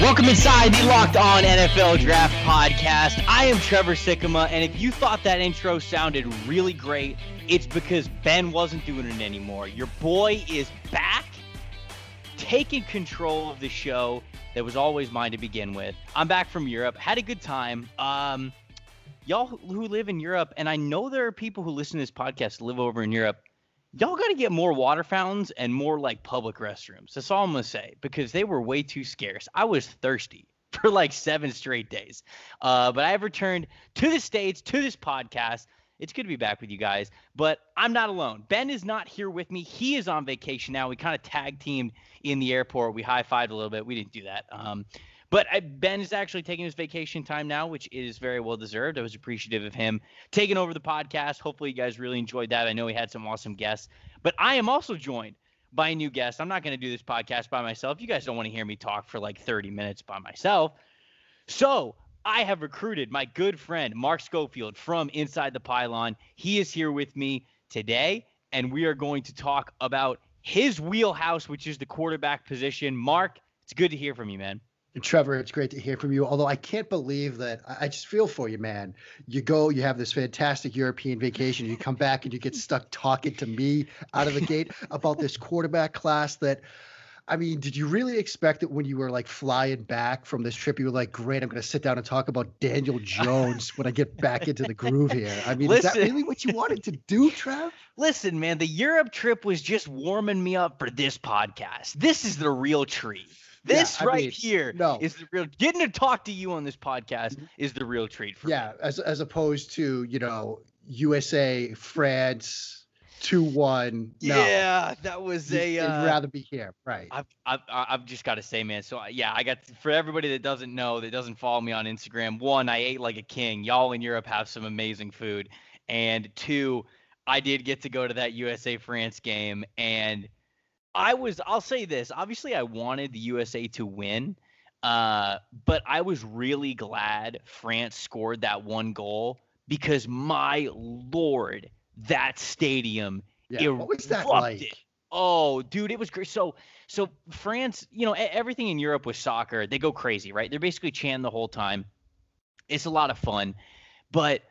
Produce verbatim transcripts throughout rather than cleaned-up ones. Welcome inside the Locked On N F L Draft Podcast. I am Trevor Sikkema, and if you thought that intro sounded really great, it's because Ben wasn't doing it anymore. Your boy is back, taking control of the show that was always mine to begin with. I'm back from Europe, had a good time. Um, y'all who live in Europe, and I know there are people who listen to this podcast live over in Europe, y'all got to get more water fountains and more like public restrooms. That's all I'm going to say, because they were way too scarce. I was thirsty for like seven straight days. Uh, but I have returned to the States, to this podcast. It's good to be back with you guys, but I'm not alone. Ben is not here with me. He is on vacation now. We kind of tag teamed in the airport. We high-fived a little bit. We didn't do that. Um, but I, Ben is actually taking his vacation time now, which is very well-deserved. I was appreciative of him taking over the podcast. Hopefully you guys really enjoyed that. I know he had some awesome guests, but I am also joined by a new guest. I'm not going to do this podcast by myself. You guys don't want to hear me talk for like thirty minutes by myself. So I have recruited my good friend, Mark Schofield, from Inside the Pylon. He is here with me today, and we are going to talk about his wheelhouse, which is the quarterback position. Mark, it's good to hear from you, man. Trevor, it's great to hear from you, although I can't believe that – I just feel for you, man. You go, you have this fantastic European vacation, you come back, and you get stuck talking to me out of the gate about this quarterback class that – I mean, did you really expect that when you were like flying back from this trip, you were like, great, I'm going to sit down and talk about Daniel Jones when I get back into the groove here? I mean, Listen, is that really what you wanted to do, Trav? Listen, man, the Europe trip was just warming me up for this podcast. This is the real treat. This yeah, right mean, here no. is the real – getting to talk to you on this podcast is the real treat for yeah, me. Yeah, as, as opposed to, you know, U S A, France – two one No. Yeah, that was a. Uh, I'd rather be here, right? I've I've, I've just got to say, man. So yeah, I got to, for everybody that doesn't know, that doesn't follow me on Instagram. One, I ate like a king. Y'all in Europe have some amazing food, and two, I did get to go to that U S A France game, and I was. I'll say this. Obviously, I wanted the U S A to win, uh, but I was really glad France scored that one goal because my Lord. That stadium yeah. What was that like? Oh, dude, it was great. So, so France, you know, everything in Europe with soccer, they go crazy, right? They're basically chanting the whole time. It's a lot of fun, but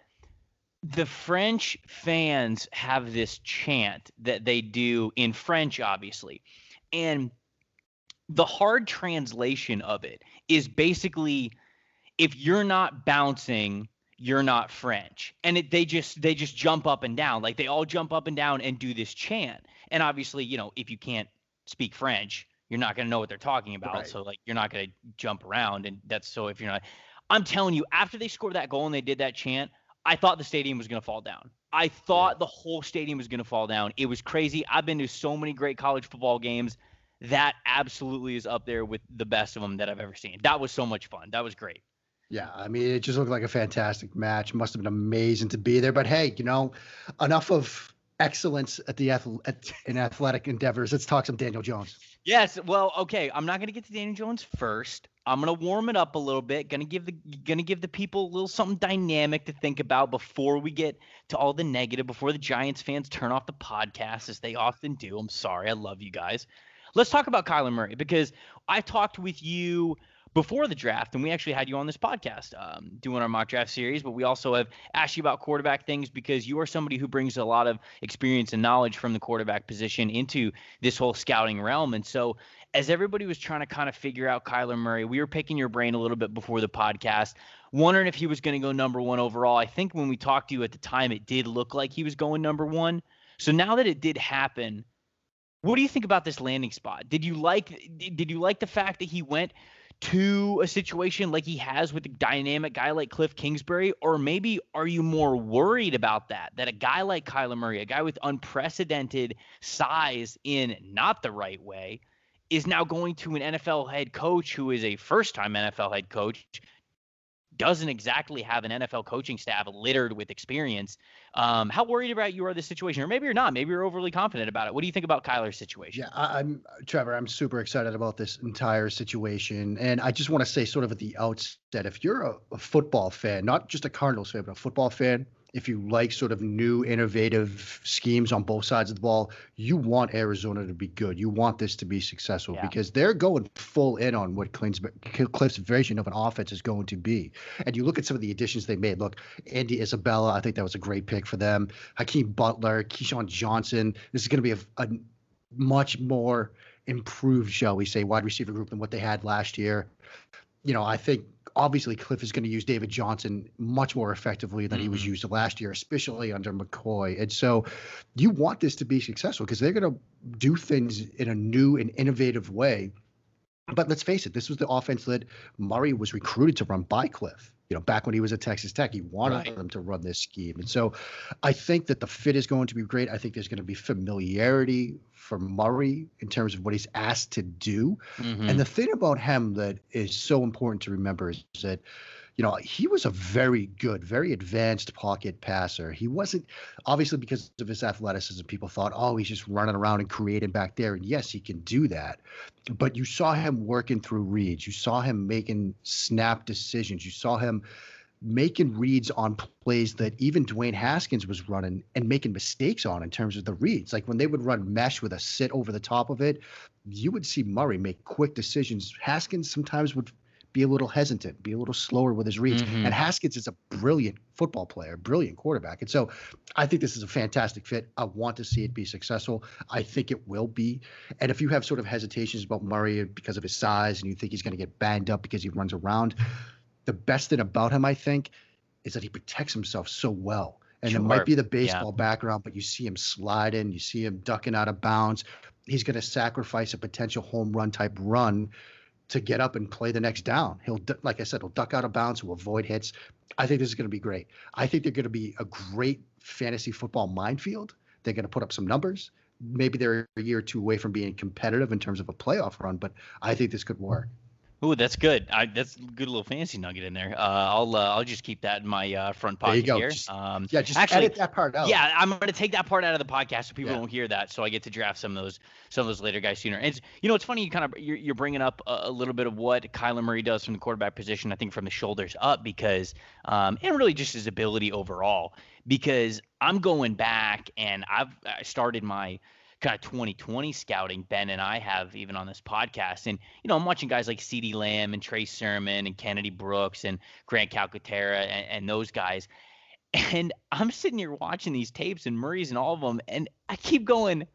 the French fans have this chant that they do in French, obviously, and the hard translation of it is basically, if you're not bouncing, you're not French. And it, they just they just jump up and down. Like, they all jump up and down and do this chant. And obviously, you know, if you can't speak French, you're not going to know what they're talking about. Right. So, like, you're not going to jump around. And that's so if you're not – I'm telling you, after they scored that goal and they did that chant, I thought the stadium was going to fall down. I thought yeah. the whole stadium was going to fall down. It was crazy. I've been to so many great college football games. That absolutely is up there with the best of them that I've ever seen. That was so much fun. That was great. Yeah, I mean, it just looked like a fantastic match. Must have been amazing to be there. But, hey, you know, enough of excellence at the at, in athletic endeavors. Let's talk some Daniel Jones. Yes. Well, okay. I'm not going to get to Daniel Jones first. I'm going to warm it up a little bit. Going to give the going to give the people a little something dynamic to think about before we get to all the negative, before the Giants fans turn off the podcast, as they often do. I'm sorry. I love you guys. Let's talk about Kyler Murray, because I talked with you – before the draft, and we actually had you on this podcast um, doing our mock draft series, but we also have asked you about quarterback things because you are somebody who brings a lot of experience and knowledge from the quarterback position into this whole scouting realm. And so as everybody was trying to kind of figure out Kyler Murray, we were picking your brain a little bit before the podcast, wondering if he was going to go number one overall. I think when we talked to you at the time, it did look like he was going number one. So now that it did happen, what do you think about this landing spot? Did you like, did you like the fact that he went to a situation like he has with a dynamic guy like Kliff Kingsbury? Or maybe are you more worried about that, that a guy like Kyler Murray, a guy with unprecedented size in not the right way, is now going to an N F L head coach who is a first-time N F L head coach, doesn't exactly have an N F L coaching staff littered with experience? Um, how worried about you are this situation? Or maybe you're not. Maybe you're overly confident about it. What do you think about Kyler's situation? Yeah, I, I'm Trevor. I'm super excited about this entire situation. And I just want to say sort of at the outset, if you're a, a football fan, not just a Cardinals fan, but a football fan, if you like sort of new innovative schemes on both sides of the ball, you want Arizona to be good. You want this to be successful, yeah, because they're going full in on what Kliff's version of an offense is going to be. And you look at some of the additions they made. Look, Andy Isabella, I think that was a great pick for them. Hakeem Butler, Keyshawn Johnson. This is going to be a, a much more improved, shall we say, wide receiver group than what they had last year. You know, I think obviously Kliff is going to use David Johnson much more effectively than mm-hmm. he was used last year, especially under McCoy. And so you want this to be successful because they're going to do things in a new and innovative way. But let's face it, this was the offense that Murray was recruited to run by Kliff. You know, back when he was at Texas Tech, he wanted right. them to run this scheme. And so I think that the fit is going to be great. I think there's going to be familiarity for Murray in terms of what he's asked to do. Mm-hmm. And the thing about him that is so important to remember is that, you know, he was a very good, very advanced pocket passer. He wasn't, obviously because of his athleticism, people thought, oh, he's just running around and creating back there. And yes, he can do that. But you saw him working through reads. You saw him making snap decisions. You saw him making reads on plays that even Dwayne Haskins was running and making mistakes on in terms of the reads. Like when they would run mesh with a sit over the top of it, you would see Murray make quick decisions. Haskins sometimes would be a little hesitant, be a little slower with his reads. Mm-hmm. And Haskins is a brilliant football player, brilliant quarterback. And so I think this is a fantastic fit. I want to see it be successful. I think it will be. And if you have sort of hesitations about Murray because of his size and you think he's going to get banged up because he runs around, the best thing about him, I think, is that he protects himself so well. And sure. it might be the baseball yeah. background, but you see him sliding, you see him ducking out of bounds. He's going to sacrifice a potential home run type run to get up and play the next down. He'll, like I said, he'll duck out of bounds, he'll avoid hits. I think this is going to be great. I think they're going to be a great fantasy football minefield. They're going to put up some numbers. Maybe they're a year or two away from being competitive in terms of a playoff run, but I think this could work. Ooh, that's good. I, that's a good little fantasy nugget in there. Uh, I'll uh, I'll just keep that in my uh, front pocket there you go. here. Just, um, yeah, just actually, edit that part out. Yeah, I'm going to take that part out of the podcast so people yeah. won't hear that. So I get to draft some of those some of those later guys sooner. And it's, you know, it's funny you kind of you're, you're bringing up a, a little bit of what Kyler Murray does from the quarterback position. I think from the shoulders up, because um, and really just his ability overall. Because I'm going back and I've I started my kind of twenty twenty scouting, Ben and I have, even on this podcast. And, you know, I'm watching guys like CeeDee Lamb and Trey Sermon and Kennedy Brooks and Grant Calcaterra and, and those guys. And I'm sitting here watching these tapes and Murray's and all of them. And I keep going,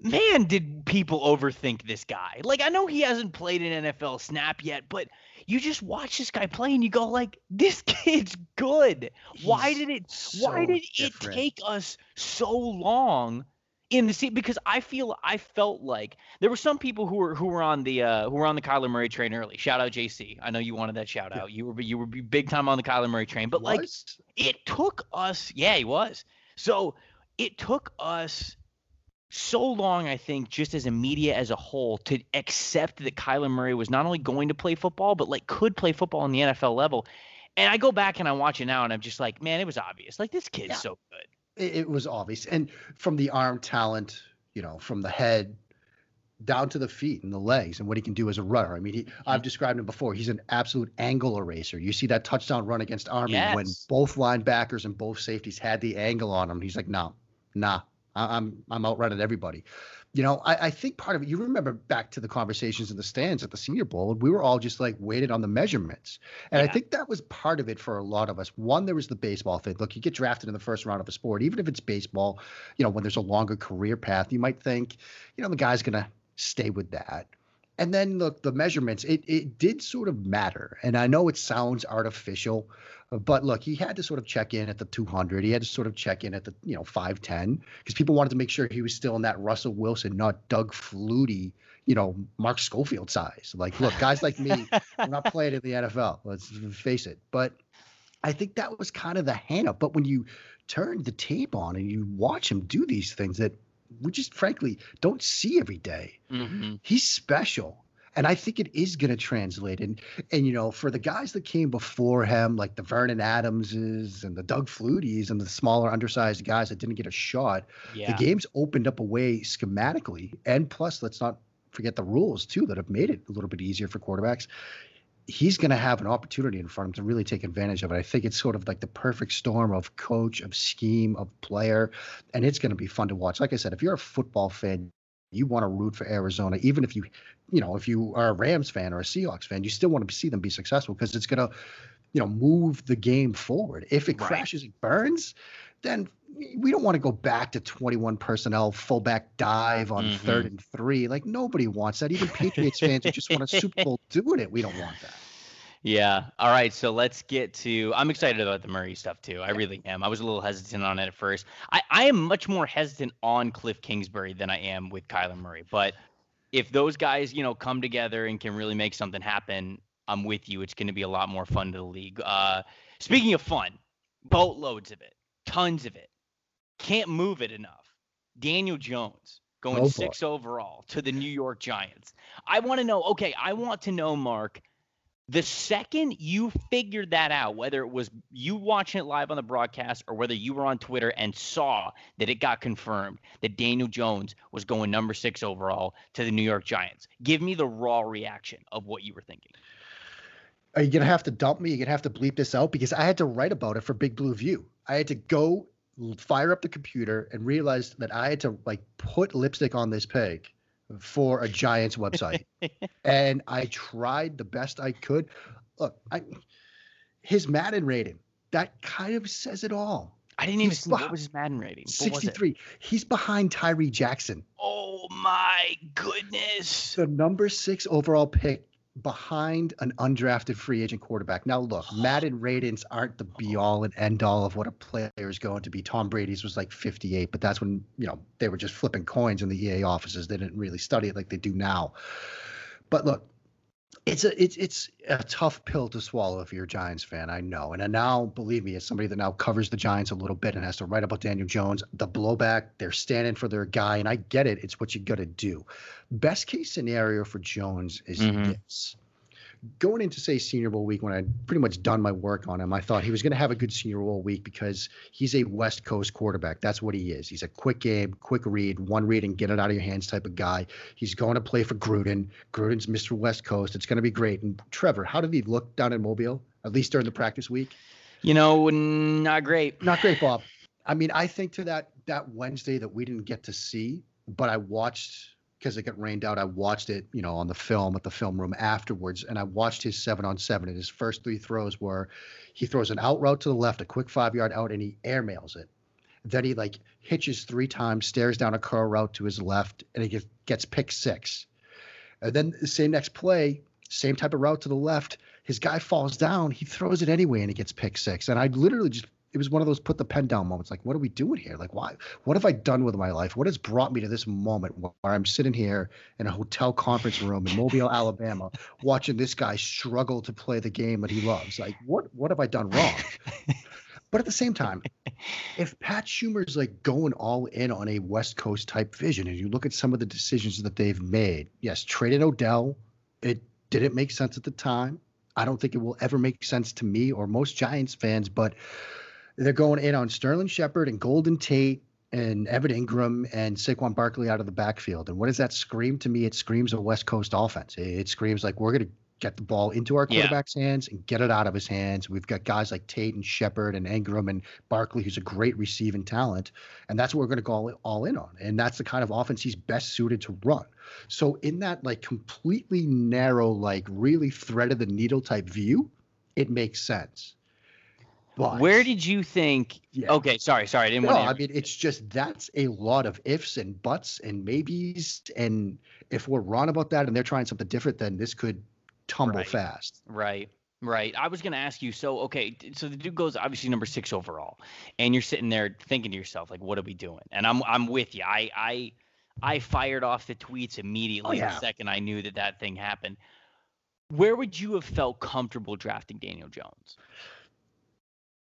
man, did people overthink this guy? Like, I know he hasn't played an N F L snap yet, but you just watch this guy play and you go like, this kid's good. He's why did it, so why did different. it take us so long in the seat? Because I feel I felt like there were some people who were who were on the uh, who were on the Kyler Murray train early. Shout out J C. I know you wanted that shout out. You were you were big time on the Kyler Murray train. But like was? it took us, yeah, he was. So it took us so long, I think, just as a media as a whole, to accept that Kyler Murray was not only going to play football, but like could play football on the N F L level. And I go back and I watch it now, and I'm just like, man, it was obvious. Like, this kid's yeah. so good. It was obvious. And from the arm talent, you know, from the head down to the feet and the legs and what he can do as a runner. I mean, he, I've described him before. He's an absolute angle eraser. You see that touchdown run against Army yes. when both linebackers and both safeties had the angle on him. He's like, no, nah, nah, I'm I'm outrunning everybody. You know, I, I think part of it, you remember back to the conversations in the stands at the Senior Bowl, we were all just like weighted on the measurements. And yeah. I think that was part of it for a lot of us. One, there was the baseball thing. Look, you get drafted in the first round of a sport, even if it's baseball, you know, when there's a longer career path, you might think, you know, the guy's going to stay with that. And then look, the measurements, it it did sort of matter. And I know it sounds artificial, but look, he had to sort of check in at the two hundred. He had to sort of check in at the, you know, five ten, because people wanted to make sure he was still in that Russell Wilson, not Doug Flutie, you know, Mark Schofield size. Like, look, guys like me, we're not playing in the N F L. Let's face it. But I think that was kind of the hang-up. But when you turn the tape on and you watch him do these things that we just, frankly, don't see every day, mm-hmm. he's special. And I think it is going to translate. And, and, you know, for the guys that came before him, like the Vernon Adamses and the Doug Flutys and the smaller, undersized guys that didn't get a shot, yeah. the game's opened up a way schematically. And plus, let's not forget the rules, too, that have made it a little bit easier for quarterbacks. He's going to have an opportunity in front of him to really take advantage of it. I think it's sort of like the perfect storm of coach, of scheme, of player. And it's going to be fun to watch. Like I said, if you're a football fan, you want to root for Arizona, even if you, you know, if you are a Rams fan or a Seahawks fan, you still want to see them be successful because it's going to, you know, move the game forward. If it right. crashes and burns, then we don't want to go back to twenty-one personnel, fullback dive on mm-hmm. third and three. Like, nobody wants that. Even Patriots fans who just want a Super Bowl doing it, we don't want that. Yeah. All right. So let's get to, I'm excited about the Murray stuff too. I really am. I was a little hesitant on it at first. I, I am much more hesitant on Kliff Kingsbury than I am with Kyler Murray. But if those guys, you know, come together and can really make something happen, I'm with you. It's going to be a lot more fun to the league. Uh, speaking of fun, boatloads of it, tons of it. Can't move it enough. Daniel Jones going oh, six overall to the New York Giants. I want to know, okay, I want to know, Mark, the second you figured that out, whether it was you watching it live on the broadcast or whether you were on Twitter and saw that it got confirmed that Daniel Jones was going number six overall to the New York Giants, give me the raw reaction of what you were thinking. Are you going to have to dump me? You're going to have to bleep this out because I had to write about it for Big Blue View. I had to go fire up the computer and realize that I had to like put lipstick on this pig for a Giants website. And I tried the best I could. Look, I, his Madden rating, that kind of says it all. I didn't He's even see behind, what was his Madden rating. What sixty-three. He's behind Tyree Jackson. Oh, my goodness. The number six overall pick behind an undrafted free agent quarterback. Now, look, Madden ratings aren't the be-all and end-all of what a player is going to be. Tom Brady's was like fifty-eight, but that's when, you know, they were just flipping coins in the E A offices. They didn't really study it like they do now. But look, it's a it's it's a tough pill to swallow if you're a Giants fan, I know. And now, believe me, as somebody that now covers the Giants a little bit and has to write about Daniel Jones, the blowback, they're standing for their guy, and I get it. It's what you got to do. Best case scenario for Jones is mm-hmm. this. Going into, say, Senior Bowl week when I'd pretty much done my work on him, I thought he was going to have a good Senior Bowl week because he's a West Coast quarterback. That's what he is. He's a quick game, quick read, one read and get it out of your hands type of guy. He's going to play for Gruden. Gruden's Mister West Coast. It's going to be great. And Trevor, how did he look down in Mobile, at least during the practice week? You know, not great. Not great, Bob. I mean, I think to that that Wednesday that we didn't get to see, but I watched – because it got rained out, I watched it, you know, on the film at the film room afterwards, and I watched his seven on seven. And his first three throws were, he throws an out route to the left, a quick five yard out, and he airmails it. Then he like hitches three times, stares down a curl route to his left, and he gets pick six. And then the same next play, same type of route to the left, his guy falls down, he throws it anyway, and he gets pick six. And I literally just. It was one of those put the pen down moments. Like, what are we doing here? Like, why? What have I done with my life? What has brought me to this moment where I'm sitting here in a hotel conference room in Mobile, Alabama, watching this guy struggle to play the game that he loves? Like, what, what have I done wrong? But at the same time, if Pat Schumer's like going all in on a West Coast type vision, and you look at some of the decisions that they've made, yes, traded Odell. It didn't make sense at the time. I don't think it will ever make sense to me or most Giants fans, but they're going in on Sterling Shepard and Golden Tate and Evan Ingram and Saquon Barkley out of the backfield. And what does that scream to me? It screams a West Coast offense. It screams like we're going to get the ball into our quarterback's yeah. hands and get it out of his hands. We've got guys like Tate and Shepard and Ingram and Barkley, who's a great receiving talent. And that's what we're going to go all in on. And that's the kind of offense he's best suited to run. So in that like completely narrow, like really thread of the needle type view, it makes sense. But, where did you think yeah. – okay, sorry, sorry. I didn't no, want to – No, I mean, it's just that's a lot of ifs and buts and maybes. And if we're wrong about that and they're trying something different, then this could tumble right. fast. Right, right. I was going to ask you, so, okay, so the dude goes obviously number six overall. And you're sitting there thinking to yourself, like, what are we doing? And I'm I'm with you. I I I fired off the tweets immediately oh, yeah. the second I knew that that thing happened. Where would you have felt comfortable drafting Daniel Jones?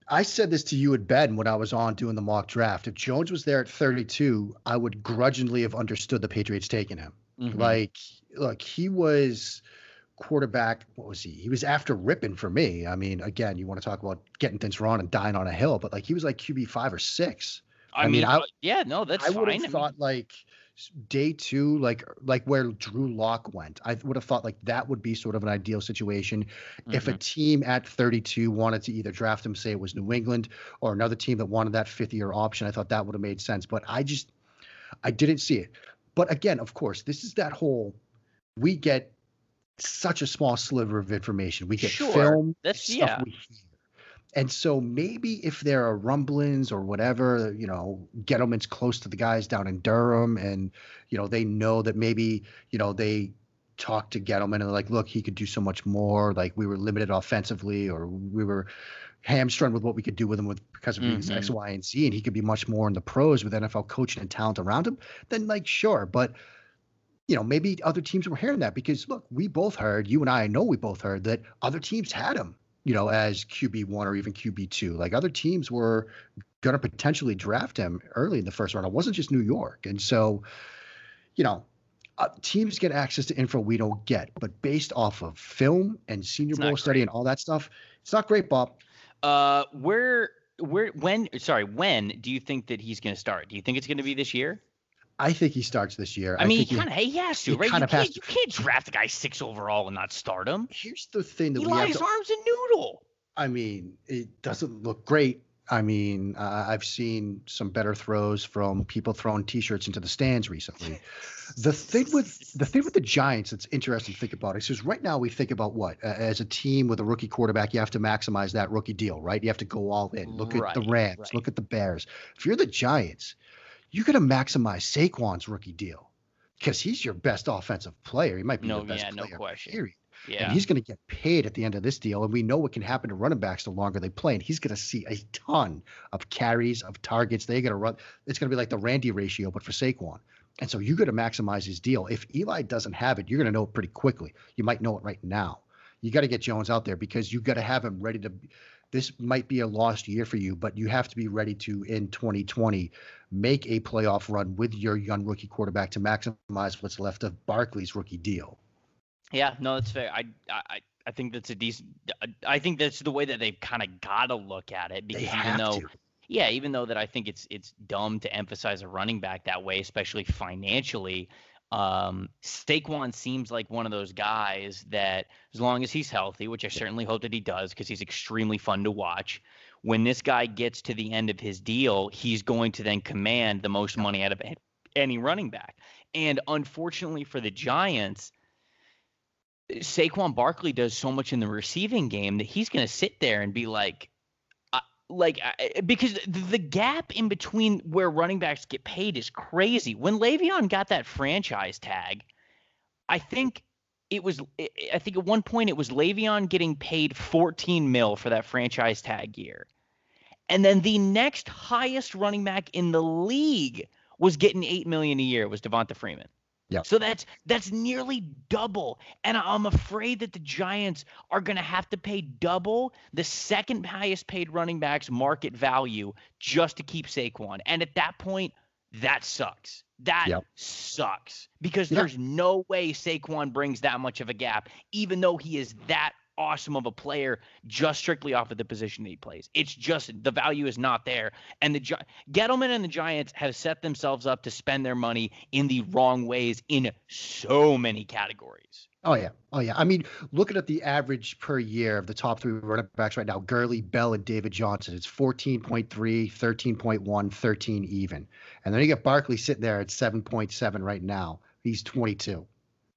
I said this to you and Ben when I was on doing the mock draft. If Jones was there at thirty-two, I would grudgingly have understood the Patriots taking him. Mm-hmm. Like, look, he was quarterback. What was he? He was after Rippon for me. I mean, again, you want to talk about getting things wrong and dying on a hill, but like he was like Q B five or six. I, I mean, mean I, yeah, no, that's I would fine. have thought like day two, like like where Drew Lock went. I would have thought like that would be sort of an ideal situation. Mm-hmm. If a team at thirty-two wanted to either draft him, say it was New England or another team that wanted that fifth year option, I thought that would have made sense. But I just, I didn't see it. But again, of course, this is that whole, we get such a small sliver of information. We get sure. film, that's, stuff yeah. we hear. And so maybe if there are rumblings or whatever, you know, Gettleman's close to the guys down in Durham and, you know, they know that maybe, you know, they talk to Gettleman and they're like, look, he could do so much more. Like we were limited offensively or we were hamstrung with what we could do with him with because of mm-hmm. X, Y, and Z. And he could be much more in the pros with N F L coaching and talent around him. Then like, sure. But, you know, maybe other teams were hearing that because, look, we both heard, you and I, I know we both heard that other teams had him, you know, as Q B one or even Q B two. Like other teams were going to potentially draft him early in the first round. It wasn't just New York. And so, you know, uh, teams get access to info we don't get. But based off of film and Senior Bowl study and all that stuff, it's not great, Bob. Uh, where, where, when, sorry, when do you think that he's going to start? Do you think it's going to be this year? I think he starts this year. I, I mean, think he kind of he has to, he right? You can't, you can't draft a guy six overall and not start him. Here's the thing that he we have to, arms a noodle. I mean, it doesn't look great. I mean, uh, I've seen some better throws from people throwing T-shirts into the stands recently. the thing with the thing with the Giants that's interesting to think about is, is right now we think about what uh, as a team with a rookie quarterback, you have to maximize that rookie deal, right? You have to go all in. Look right, at the Rams. Right. Look at the Bears. If you're the Giants, you could have maximized Saquon's rookie deal because he's your best offensive player. He might be no, the best yeah, player. No question. Period. Yeah. And he's going to get paid at the end of this deal. And we know what can happen to running backs the longer they play. And he's going to see a ton of carries, of targets. They're going to run. It's going to be like the Randy ratio, but for Saquon. And so you got to maximize his deal. If Eli doesn't have it, you're going to know it pretty quickly. You might know it right now. You got to get Jones out there because you got to have him ready to – this might be a lost year for you, but you have to be ready to, in twenty twenty, make a playoff run with your young rookie quarterback to maximize what's left of Barkley's rookie deal. Yeah, no, that's fair. I I, I think that's a decent – I think that's the way that they've kind of got to look at it. Because they have even though, to. Yeah, even though that I think it's it's dumb to emphasize a running back that way, especially financially. Um, Saquon seems like one of those guys that as long as he's healthy, which I certainly hope that he does because he's extremely fun to watch, when this guy gets to the end of his deal, he's going to then command the most money out of any running back. And unfortunately for the Giants, Saquon Barkley does so much in the receiving game that he's going to sit there and be like, Like, because the gap in between where running backs get paid is crazy. When Le'Veon got that franchise tag, I think it was – I think at one point it was Le'Veon getting paid fourteen mil for that franchise tag year. And then the next highest running back in the league was getting eight million dollars a year was Devonta Freeman. Yeah. So that's that's nearly double, and I'm afraid that the Giants are going to have to pay double the second highest paid running back's market value just to keep Saquon. And at that point, that sucks. That yep. sucks because yep. there's no way Saquon brings that much of a gap, even though he is that awesome of a player just strictly off of the position that he plays. It's just the value is not there. And the Gi- Gettleman and the Giants have set themselves up to spend their money in the wrong ways in so many categories. Oh, yeah. Oh, yeah. I mean, looking at the average per year of the top three running backs right now, Gurley, Bell, and David Johnson, it's fourteen point three, thirteen point one, thirteen even. And then you got Barkley sitting there at seven point seven right now. He's twenty-two.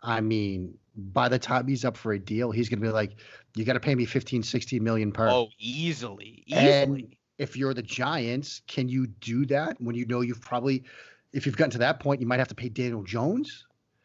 I mean, by the time he's up for a deal, he's going to be like, you got to pay me fifteen, sixteen million per. Oh, easily. Easily. And if you're the Giants, can you do that when you know you've probably, if you've gotten to that point, you might have to pay Daniel Jones?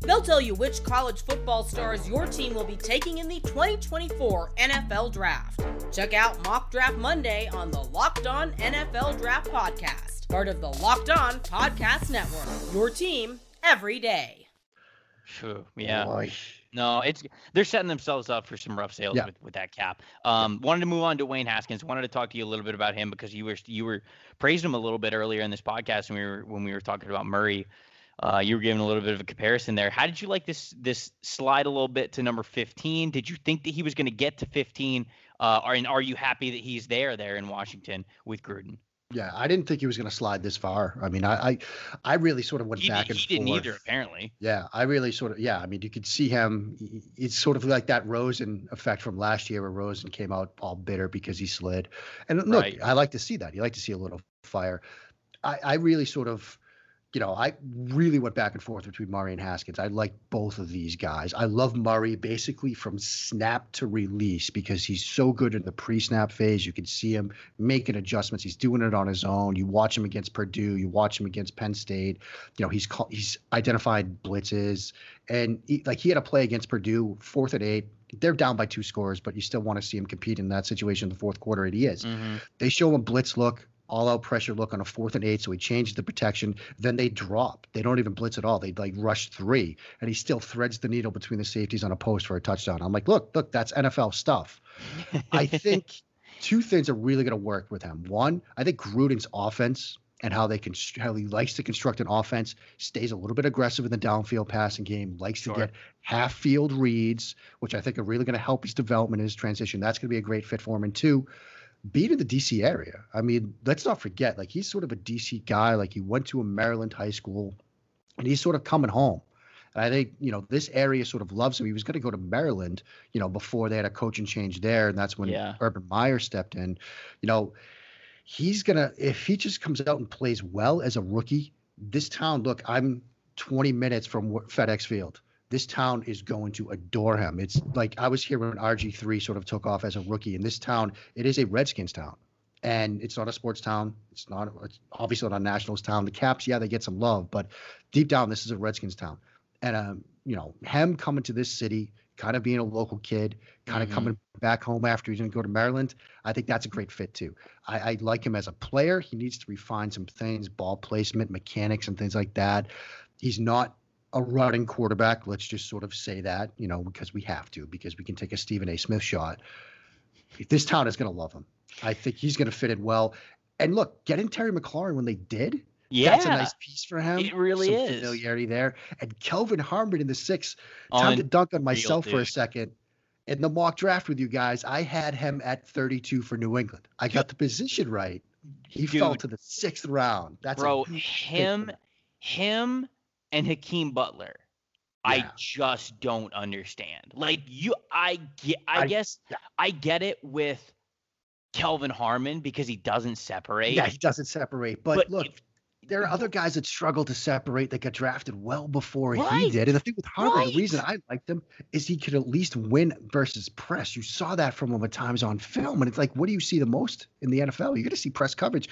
They'll tell you which college football stars your team will be taking in the twenty twenty-four N F L Draft. Check out Mock Draft Monday on the Locked On N F L Draft Podcast, part of the Locked On Podcast Network, your team every day. Sure, yeah. Oh, no, it's they're setting themselves up for some rough sales yeah. with, with that cap. Um, wanted to move on to Dwayne Haskins. Wanted to talk to you a little bit about him because you were you were praising him a little bit earlier in this podcast when we were when we were talking about Murray. Uh, you were giving a little bit of a comparison there. How did you like this this slide a little bit to number fifteen? Did you think that he was going to get to fifteen? Uh, are, and are you happy that he's there there in Washington with Gruden? Yeah, I didn't think he was going to slide this far. I mean, I, I, I really sort of went he, back and he forth. He didn't either, apparently. Yeah, I really sort of, yeah. I mean, you could see him. It's sort of like that Rosen effect from last year where Rosen came out all bitter because he slid. And look, right. I like to see that. You like to see a little fire. I, I really sort of, you know, I really went back and forth between Murray and Haskins. I like both of these guys. I love Murray basically from snap to release because he's so good in the pre-snap phase. You can see him making adjustments. He's doing it on his own. You watch him against Purdue. You watch him against Penn State. You know, he's call- he's identified blitzes. And he, like he had a play against Purdue, fourth and eight. They're down by two scores, but you still want to see him compete in that situation in the fourth quarter, and he is. Mm-hmm. They show him blitz look. All-out pressure look on a fourth and eight, so he changes the protection. Then they drop. They don't even blitz at all. They, like, rush three, and he still threads the needle between the safeties on a post for a touchdown. I'm like, look, look, that's N F L stuff. I think two things are really going to work with him. One, I think Gruden's offense and how they const- how he likes to construct an offense, stays a little bit aggressive in the downfield passing game, likes sure. to get half-field reads, which I think are really going to help his development and his transition. That's going to be a great fit for him. And two, beat in the D C area. I mean, let's not forget, like, he's sort of a D C guy. Like, he went to a Maryland high school, and he's sort of coming home. And I think, you know, this area sort of loves him. He was going to go to Maryland, you know, before they had a coaching change there, and that's when yeah. Urban Meyer stepped in. You know, he's going to – if he just comes out and plays well as a rookie, this town – look, I'm twenty minutes from FedEx Field. This town is going to adore him. It's like I was here when R G three sort of took off as a rookie. In this town, it is a Redskins town. And it's not a sports town. It's not it's obviously not a Nationals town. The Caps, yeah, they get some love. But deep down, this is a Redskins town. And, um, you know, him coming to this city, kind of being a local kid, kind of mm-hmm. coming back home after he's going to go to Maryland, I think that's a great fit too. I, I like him as a player. He needs to refine some things, ball placement, mechanics, and things like that. He's not a running quarterback, let's just sort of say that, you know, because we have to, because we can take a Stephen A. Smith shot. This town is going to love him. I think he's going to fit in well. And look, getting Terry McLaurin when they did, yeah, that's a nice piece for him. It really Some is. Familiarity there. And Kelvin Harmon in the sixth. Time to dunk on myself deal, for a second. In the mock draft with you guys, I had him at thirty-two for New England. I got the position right. He Dude, fell to the sixth round. That's bro, him, him. And Hakeem Butler, yeah. I just don't understand. Like you, I get, I, I guess yeah. I get it with Kelvin Harmon because he doesn't separate. Yeah, he doesn't separate. But, but look, if, there are other guys that struggle to separate that got drafted well before right, he did. And the thing with Harmon, right. the reason I liked him is he could at least win versus press. You saw that from him at times on film. And it's like, what do you see the most in the N F L? You're going to see press coverage.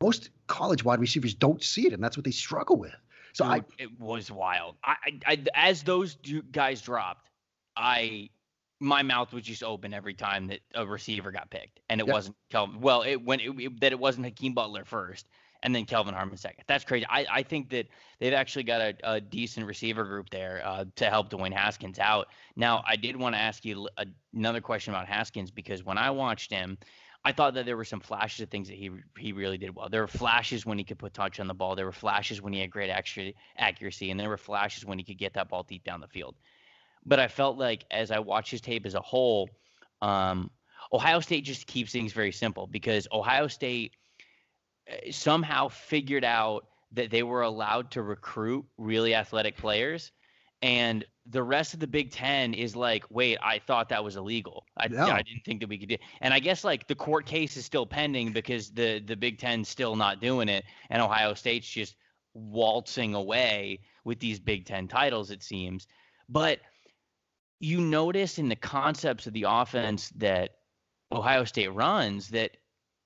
Most college wide receivers don't see it, and that's what they struggle with. So Dude, I, it was wild. I, I, I as those two guys dropped, I my mouth was just open every time that a receiver got picked, and it yep. wasn't Kelvin. Well, it when it, it, that it wasn't Hakeem Butler first, and then Kelvin Harmon second. That's crazy. I, I think that they've actually got a, a decent receiver group there uh, to help Dwayne Haskins out. Now, I did want to ask you a, another question about Haskins because when I watched him, I thought that there were some flashes of things that he he really did well. There were flashes when he could put touch on the ball. There were flashes when he had great extra accuracy, and there were flashes when he could get that ball deep down the field. But I felt like as I watched his tape as a whole, um, Ohio State just keeps things very simple because Ohio State somehow figured out that they were allowed to recruit really athletic players, and the rest of the Big Ten is like, wait, I thought that was illegal. I, no. I didn't think that we could do. And I guess like the court case is still pending because the, the Big Ten's still not doing it. And Ohio State's just waltzing away with these Big Ten titles, it seems. But you notice in the concepts of the offense that Ohio State runs that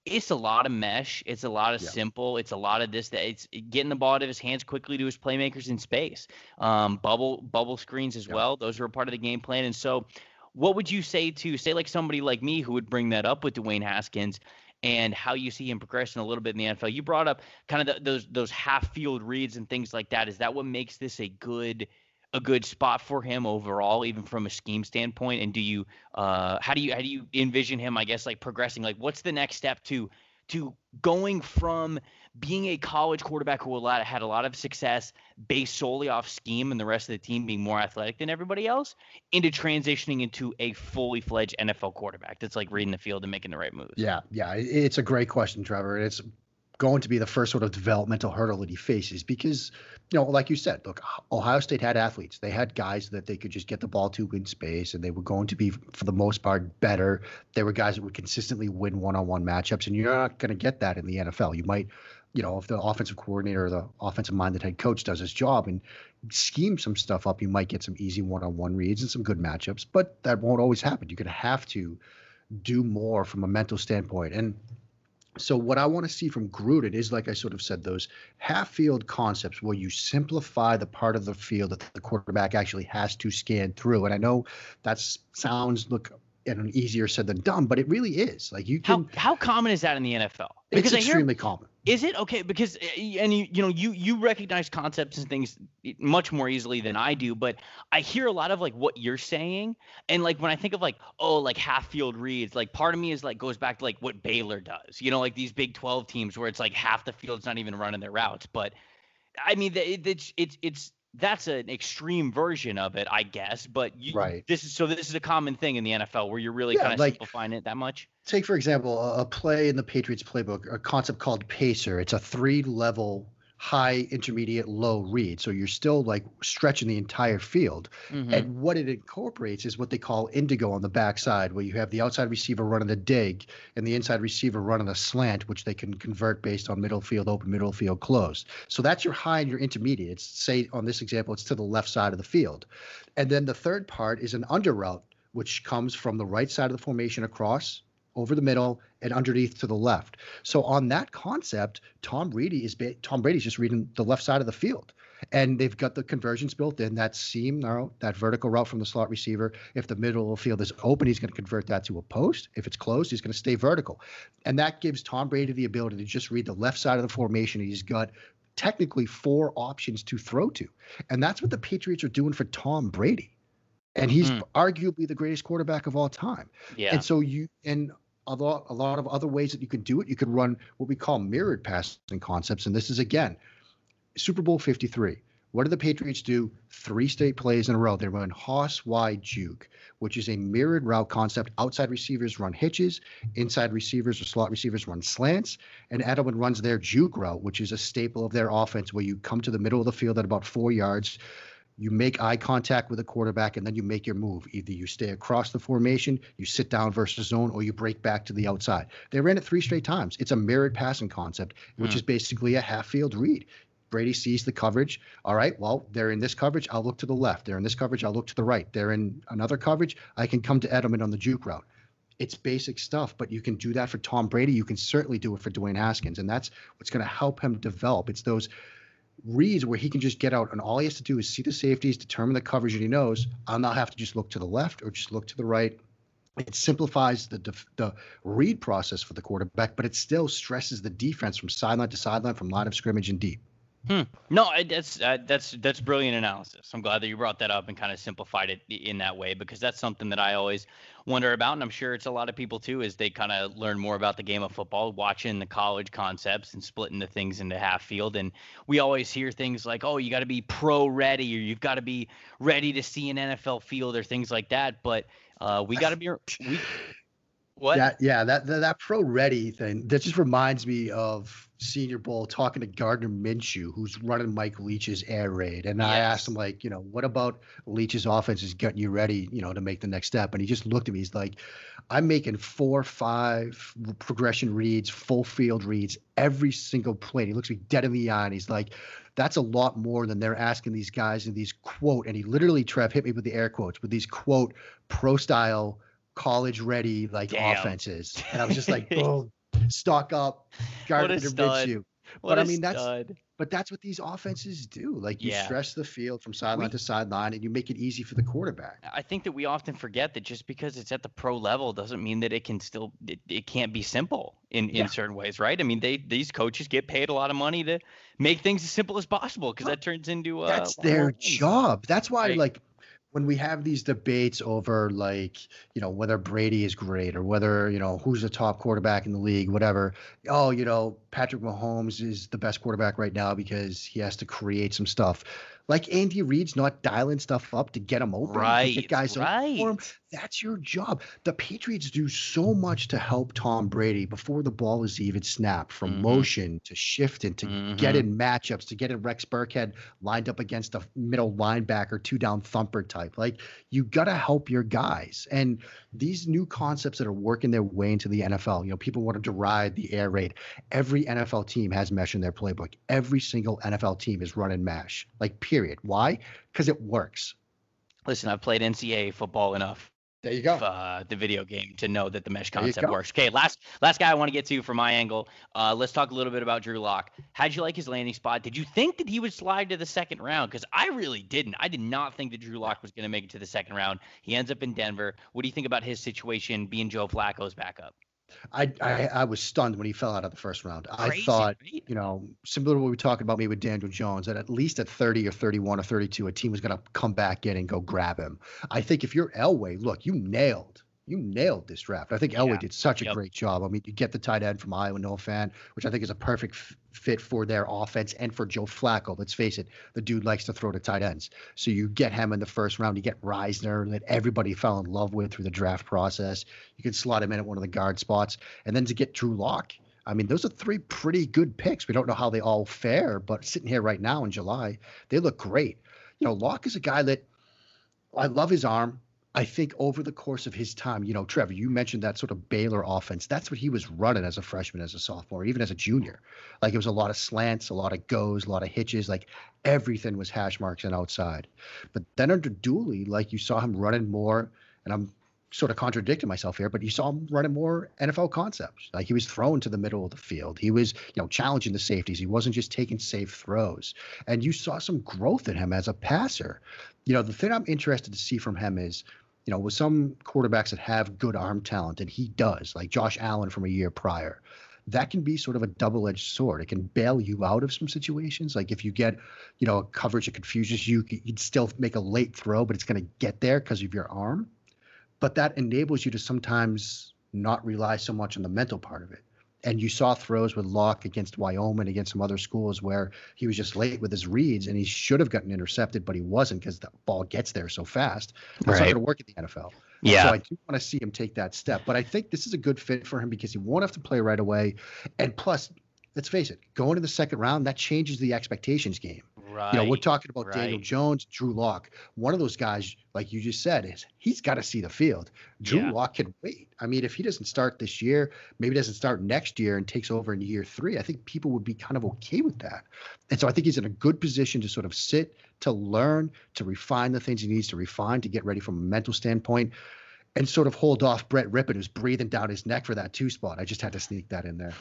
it's a lot of mesh. It's a lot of yeah. simple. It's a lot of this, that it's getting the ball out of his hands quickly to his playmakers in space. Um, bubble, bubble screens as yeah. well. Those are a part of the game plan. And so what would you say to say like somebody like me who would bring that up with Dwayne Haskins and how you see him progressing a little bit in the N F L? You brought up kind of the, those, those half field reads and things like that. Is that what makes this a good, a good spot for him overall, even from a scheme standpoint? And do you, uh, how do you, how do you envision him, I guess, like progressing? Like what's the next step to, to going from being a college quarterback who a lot, had a lot of success based solely off scheme and the rest of the team being more athletic than everybody else into transitioning into a fully fledged N F L quarterback that's like reading the field and making the right moves? Yeah. Yeah. It's a great question, Trevor. It's going to be the first sort of developmental hurdle that he faces because, you know, like you said, look, Ohio State had athletes. They had guys that they could just get the ball to in space, and they were going to be, for the most part, better. They were guys that would consistently win one-on-one matchups, and you're not going to get that in the N F L. You might, you know, if the offensive coordinator or the offensive-minded head coach does his job and schemes some stuff up, you might get some easy one-on-one reads and some good matchups, but that won't always happen. You're going to have to do more from a mental standpoint. And so what I want to see from Gruden is, like I sort of said, those half-field concepts where you simplify the part of the field that the quarterback actually has to scan through. And I know that sounds, look, and easier said than done, but it really is. Like you can. How, how common is that in the N F L? Because it's I extremely hear, common. Is it okay? Because and you you know you you recognize concepts and things much more easily than I do, but I hear a lot of like what you're saying, and like when I think of like oh like half field reads, like part of me is like goes back to like what Baylor does, you know, like these Big twelve teams where it's like half the field's not even running their routes. But I mean it, it's it's it's. That's an extreme version of it, I guess. But you, right. this is so this is a common thing in the N F L where you're really yeah, kind of like, simplifying it that much. Take, for example, a, a play in the Patriots playbook, a concept called Pacer. It's a three-level high, intermediate, low read. So you're still like stretching the entire field. Mm-hmm. And what it incorporates is what they call indigo on the backside, where you have the outside receiver running the dig and the inside receiver running a slant, which they can convert based on middle field open, middle field closed. So that's your high and your intermediate. It's, say, on this example, it's to the left side of the field. And then the third part is an under route, which comes from the right side of the formation across, over the middle, and underneath to the left. So on that concept, Tom Brady is ba- Tom Brady's just reading the left side of the field. And they've got the conversions built in, that seam route, that vertical route from the slot receiver. If the middle of the field is open, he's going to convert that to a post. If it's closed, he's going to stay vertical. And that gives Tom Brady the ability to just read the left side of the formation. He's got technically four options to throw to. And that's what the Patriots are doing for Tom Brady. And he's mm. arguably the greatest quarterback of all time. Yeah. And so you and a lot, a lot of other ways that you could do it. You could run what we call mirrored passing concepts. And this is, again, Super Bowl fifty-three. What do the Patriots do? Three straight plays in a row. They run Haas-wide juke, which is a mirrored route concept. Outside receivers run hitches. Inside receivers or slot receivers run slants. And Edelman runs their juke route, which is a staple of their offense, where you come to the middle of the field at about four yards. You make eye contact with the quarterback, and then you make your move. Either you stay across the formation, you sit down versus zone, or you break back to the outside. They ran it three straight times. It's a mirrored passing concept, which mm. is basically a half-field read. Brady sees the coverage. All right, well, they're in this coverage. I'll look to the left. They're in this coverage. I'll look to the right. They're in another coverage. I can come to Edelman on the juke route. It's basic stuff, but you can do that for Tom Brady. You can certainly do it for Dwayne Haskins, and that's what's going to help him develop. It's those reads where he can just get out, and all he has to do is see the safeties, determine the coverage that he knows. I'll not have to just look to the left or just look to the right. It simplifies the def- the read process for the quarterback, but it still stresses the defense from sideline to sideline, from line of scrimmage and deep. Hmm. No, I, that's uh, that's that's brilliant analysis. I'm glad that you brought that up and kind of simplified it in that way, because that's something that I always wonder about, and I'm sure it's a lot of people too, as they kind of learn more about the game of football, watching the college concepts and splitting the things into half field. And we always hear things like, "Oh, you got to be pro ready," or "You've got to be ready to see an N F L field," or things like that. But uh, we got to be. We, what? Yeah, yeah. That, that that pro ready thing that just reminds me of Senior Bowl talking to Gardner Minshew, who's running Mike Leach's air raid. And yes. I asked him, like, you know, what about Leach's offense is getting you ready, you know, to make the next step? And he just looked at me. He's like, I'm making four, five progression reads, full field reads every single play. And he looks me dead in the eye. And he's like, that's a lot more than they're asking these guys in these quote. And he literally, Trev, hit me with the air quotes, with these quote pro style college ready, like Damn. offenses. And I was just like, oh, stock up, Gardner Minshew. But I mean, that's stud. But that's what these offenses do. Like you yeah. stretch the field from sideline we, to sideline, and you make it easy for the quarterback. I think that we often forget that just because it's at the pro level doesn't mean that it can still it, it can't be simple in, yeah. in certain ways, right? I mean, they these coaches get paid a lot of money to make things as simple as possible because that turns into uh, that's their job. That's why, right. like. When we have these debates over, like, you know, whether Brady is great or whether, you know, who's the top quarterback in the league, whatever. Oh, you know, Patrick Mahomes is the best quarterback right now because he has to create some stuff. Like Andy Reid's not dialing stuff up to get him open. Right, get guys right. For him. That's your job. The Patriots do so much to help Tom Brady before the ball is even snapped, from mm-hmm. motion to shifting to mm-hmm. get in matchups, to get in Rex Burkhead lined up against a middle linebacker, two-down thumper type. Like, you got to help your guys. And these new concepts that are working their way into the N F L, you know, people want to deride the air raid. Every N F L team has mesh in their playbook. Every single N F L team is running mesh. Like, period. Why? Because it works. Listen, I've played N C double A football enough. There you go. Uh, the video game to know that the mesh concept works. Okay, last last guy I want to get to from my angle. Uh, let's talk a little bit about Drew Lock. How'd you like his landing spot? Did you think that he would slide to the second round? Because I really didn't. I did not think that Drew Lock was going to make it to the second round. He ends up in Denver. What do you think about his situation being Joe Flacco's backup? I, I I was stunned when he fell out of the first round. Crazy, I thought, right? you know, similar to what we were talking about, me with Daniel Jones, that at least at thirty or thirty-one or thirty-two, a team was going to come back in and go grab him. I think if you're Elway, look, you nailed, you nailed this draft. I think Elway yeah. did such a yep. great job. I mean, you get the tight end from Iowa, Noah Fan, which I think is a perfect f- fit for their offense and for Joe Flacco. Let's face it, the dude likes to throw to tight ends. So you get him in the first round. You get Reisner that everybody fell in love with through the draft process. You can slot him in at one of the guard spots. And then to get Drew Lock, I mean, those are three pretty good picks. We don't know how they all fare, but sitting here right now in July, they look great. You know, Lock is a guy that I love his arm. I think over the course of his time, you know, Trevor, you mentioned that sort of Baylor offense. That's what he was running as a freshman, as a sophomore, even as a junior. Like, it was a lot of slants, a lot of goes, a lot of hitches. Like, everything was hash marks and outside. But then under Dooley, like, you saw him running more, and I'm sort of contradicting myself here, but you saw him running more N F L concepts. Like, he was thrown to the middle of the field. He was, you know, challenging the safeties. He wasn't just taking safe throws. And you saw some growth in him as a passer. You know, the thing I'm interested to see from him is, you know, with some quarterbacks that have good arm talent, and he does, like Josh Allen from a year prior, that can be sort of a double-edged sword. It can bail you out of some situations. Like, if you get, you know, a coverage that confuses you, you'd still make a late throw, but it's going to get there because of your arm. But that enables you to sometimes not rely so much on the mental part of it. And you saw throws with Locke against Wyoming, against some other schools, where he was just late with his reads, and he should have gotten intercepted, but he wasn't because the ball gets there so fast. That's right. Not going to work at the N F L. Yeah. So I do want to see him take that step. But I think this is a good fit for him because he won't have to play right away. And plus, let's face it, going to the second round, that changes the expectations game. Right. You know, we're talking about right. Daniel Jones, Drew Lock. One of those guys, like you just said, is he's got to see the field. Drew yeah. Lock can wait. I mean, if he doesn't start this year, maybe doesn't start next year and takes over in year three, I think people would be kind of okay with that. And so I think he's in a good position to sort of sit, to learn, to refine the things he needs to refine, to get ready from a mental standpoint, and sort of hold off Brett Rippon, who's breathing down his neck for that two spot. I just had to sneak that in there.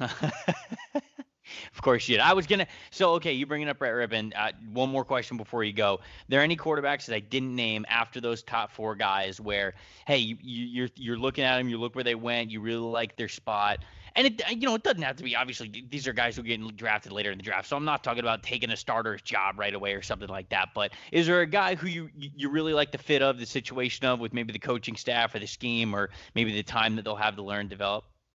Of course you did. I was going to – so, okay, you bringing up Brett Rippon. Uh, one more question before you go. Are there any quarterbacks that I didn't name after those top four guys where, hey, you, you, you're you're looking at them, you look where they went, you really like their spot? And, it, you know, it doesn't have to be – obviously, these are guys who are getting drafted later in the draft, so I'm not talking about taking a starter's job right away or something like that. But is there a guy who you, you really like the fit of, the situation of, with maybe the coaching staff or the scheme or maybe the time that they'll have to learn and develop?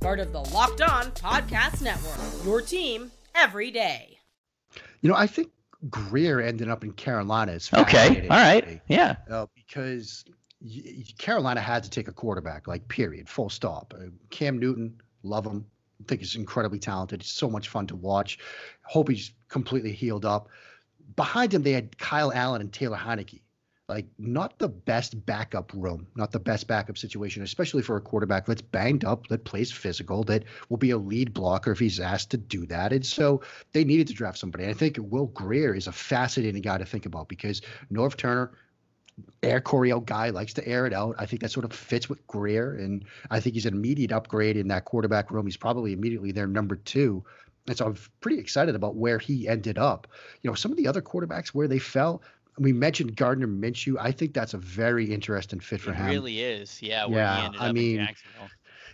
part of the Locked On Podcast Network, your team every day. You know, I think Greer ended up in Carolina. It's okay. All right. Yeah. Uh, because y- Carolina had to take a quarterback, like, period, full stop. Uh, Cam Newton, love him. I think he's incredibly talented. He's so much fun to watch. Hope he's completely healed up. Behind him, they had Kyle Allen and Taylor Heineke. Like, not the best backup room, not the best backup situation, especially for a quarterback that's banged up, that plays physical, that will be a lead blocker if he's asked to do that. And so they needed to draft somebody. And I think Will Greer is a fascinating guy to think about because Norv Turner, air Coryell guy, likes to air it out. I think that sort of fits with Greer. And I think he's an immediate upgrade in that quarterback room. He's probably immediately their number two. And so I'm pretty excited about where he ended up. You know, some of the other quarterbacks where they fell, we mentioned Gardner Minshew. I think that's a very interesting fit for him. It really is. Yeah. Where yeah. He ended I up mean, in Jacksonville.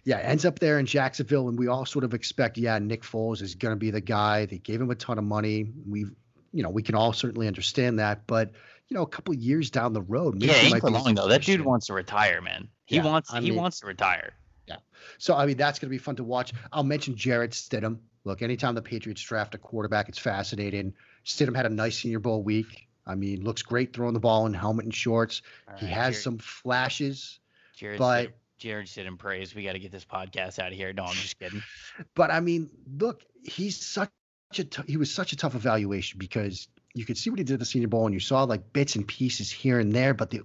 Yeah, ends up there in Jacksonville. And we all sort of expect, yeah, Nick Foles is going to be the guy. They gave him a ton of money. We've, you know, we can all certainly understand that. But, you know, a couple of years down the road. Yeah, ain't for long, though. That dude wants to retire, man. He yeah, wants I he mean, wants to retire. Yeah. So, I mean, that's going to be fun to watch. I'll mention Jarrett Stidham. Look, anytime the Patriots draft a quarterback, it's fascinating. Stidham had a nice Senior Bowl week. I mean, looks great throwing the ball in helmet and shorts. Right, he has Jared, some flashes. Jared, but Jared Stidham praise. We got to get this podcast out of here. No, I'm just kidding. But, I mean, look, he's such a t- he was such a tough evaluation because you could see what he did at the Senior Bowl, and you saw, like, bits and pieces here and there, but the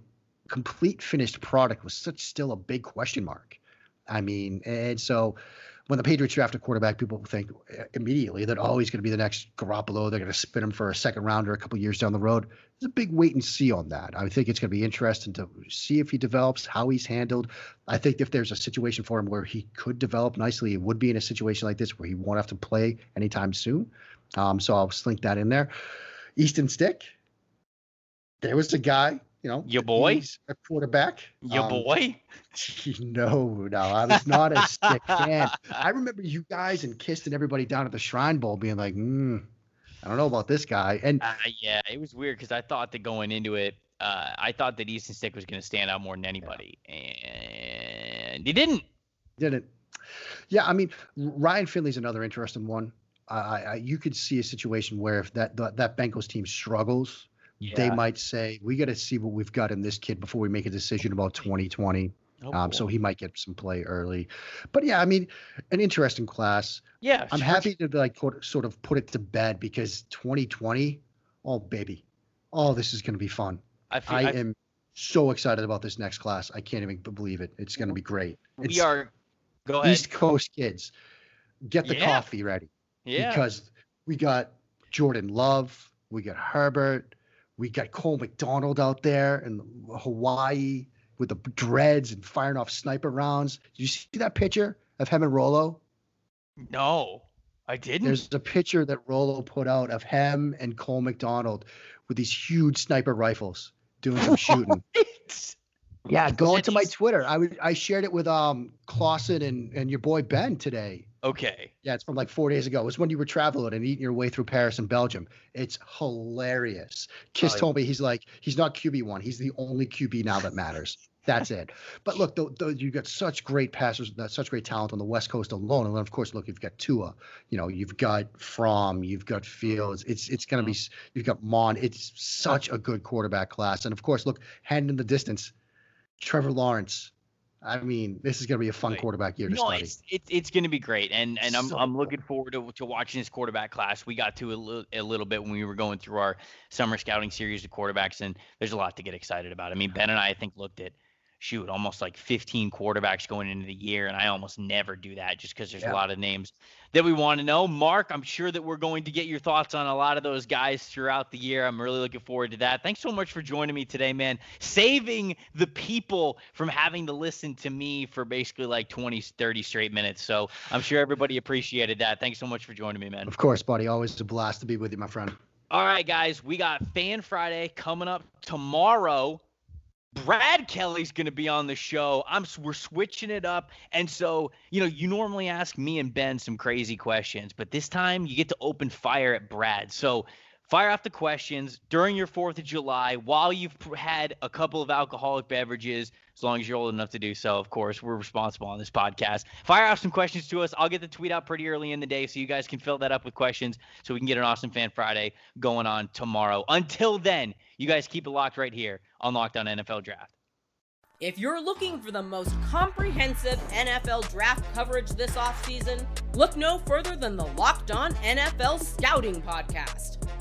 complete finished product was such still a big question mark. I mean, and so when the Patriots draft a quarterback, people think immediately that, oh, he's going to be the next Garoppolo. They're going to spin him for a second rounder a couple years down the road. There's a big wait and see on that. I think it's going to be interesting to see if he develops, how he's handled. I think if there's a situation for him where he could develop nicely, it would be in a situation like this where he won't have to play anytime soon. Um, so I'll slink that in there. Easton Stick, there was a guy. You know, your boy, he's a quarterback. Your um, boy. No, no, I was not a Stick fan. I remember you guys and Kist and everybody down at the Shrine Bowl being like, hmm, I don't know about this guy. And uh, yeah, it was weird because I thought that going into it, uh, I thought that Easton Stick was going to stand out more than anybody, yeah. and he didn't. Didn't. Yeah, I mean, Ryan Finley's another interesting one. I, I, you could see a situation where if that that, that Bengals team struggles. Yeah. They might say, we got to see what we've got in this kid before we make a decision about twenty twenty. Oh, um, so he might get some play early. But, yeah, I mean, an interesting class. Yeah. I'm sure. happy to, like, sort of put it to bed because twenty twenty, oh, baby. Oh, this is going to be fun. I, feel, I, I am so excited about this next class. I can't even believe it. It's going to be great. It's we are – go ahead. East Coast kids, get the yeah. coffee ready. Yeah. Because we got Jordan Love. We got Herbert. We got Cole McDonald out there in Hawaii with the dreads and firing off sniper rounds. Did you see that picture of him and Rolo? No, I didn't. There's a picture that Rolo put out of him and Cole McDonald with these huge sniper rifles doing some shooting. What? Yeah, go into my Twitter. I would, I shared it with um Clausen and, and your boy Ben today. Okay. Yeah, it's from like four days ago. It was when you were traveling and eating your way through Paris and Belgium. It's hilarious. Kiss oh, told me he's like, he's not Q B one. He's the only Q B now that matters. That's it. But look, the, the, you've got such great passers, such great talent on the West Coast alone. And then, of course, look, you've got Tua. You know, you've got Fromm. You've got Fields. It's it's going to be – you've got Mon. It's such a good quarterback class. And, of course, look, hand in the distance, Trevor Lawrence. I mean, this is going to be a fun quarterback year to no, study. It's, it's, it's going to be great, and and I'm so I'm looking forward to, to watching this quarterback class. We got to a little, a little bit when we were going through our summer scouting series of quarterbacks, and there's a lot to get excited about. I mean, Ben and I, I think, looked at, shoot, almost like fifteen quarterbacks going into the year, and I almost never do that just because there's yeah. a lot of names that we want to know. Mark, I'm sure that we're going to get your thoughts on a lot of those guys throughout the year. I'm really looking forward to that. Thanks so much for joining me today, man. Saving the people from having to listen to me for basically like twenty, thirty straight minutes. So I'm sure everybody appreciated that. Thanks so much for joining me, man. Of course, buddy. Always a blast to be with you, my friend. All right, guys. We got Fan Friday coming up tomorrow. Brad Kelly's going to be on the show. I'm we're switching it up. And so, you know, you normally ask me and Ben some crazy questions, but this time you get to open fire at Brad. So fire off the questions during your fourth of July while you've had a couple of alcoholic beverages, as long as you're old enough to do so. Of course, we're responsible on this podcast. Fire off some questions to us. I'll get the tweet out pretty early in the day so you guys can fill that up with questions so we can get an awesome Fan Friday going on tomorrow. Until then, you guys keep it locked right here on Locked On N F L Draft. If you're looking for the most comprehensive N F L draft coverage this offseason, look no further than the Locked On N F L Scouting Podcast.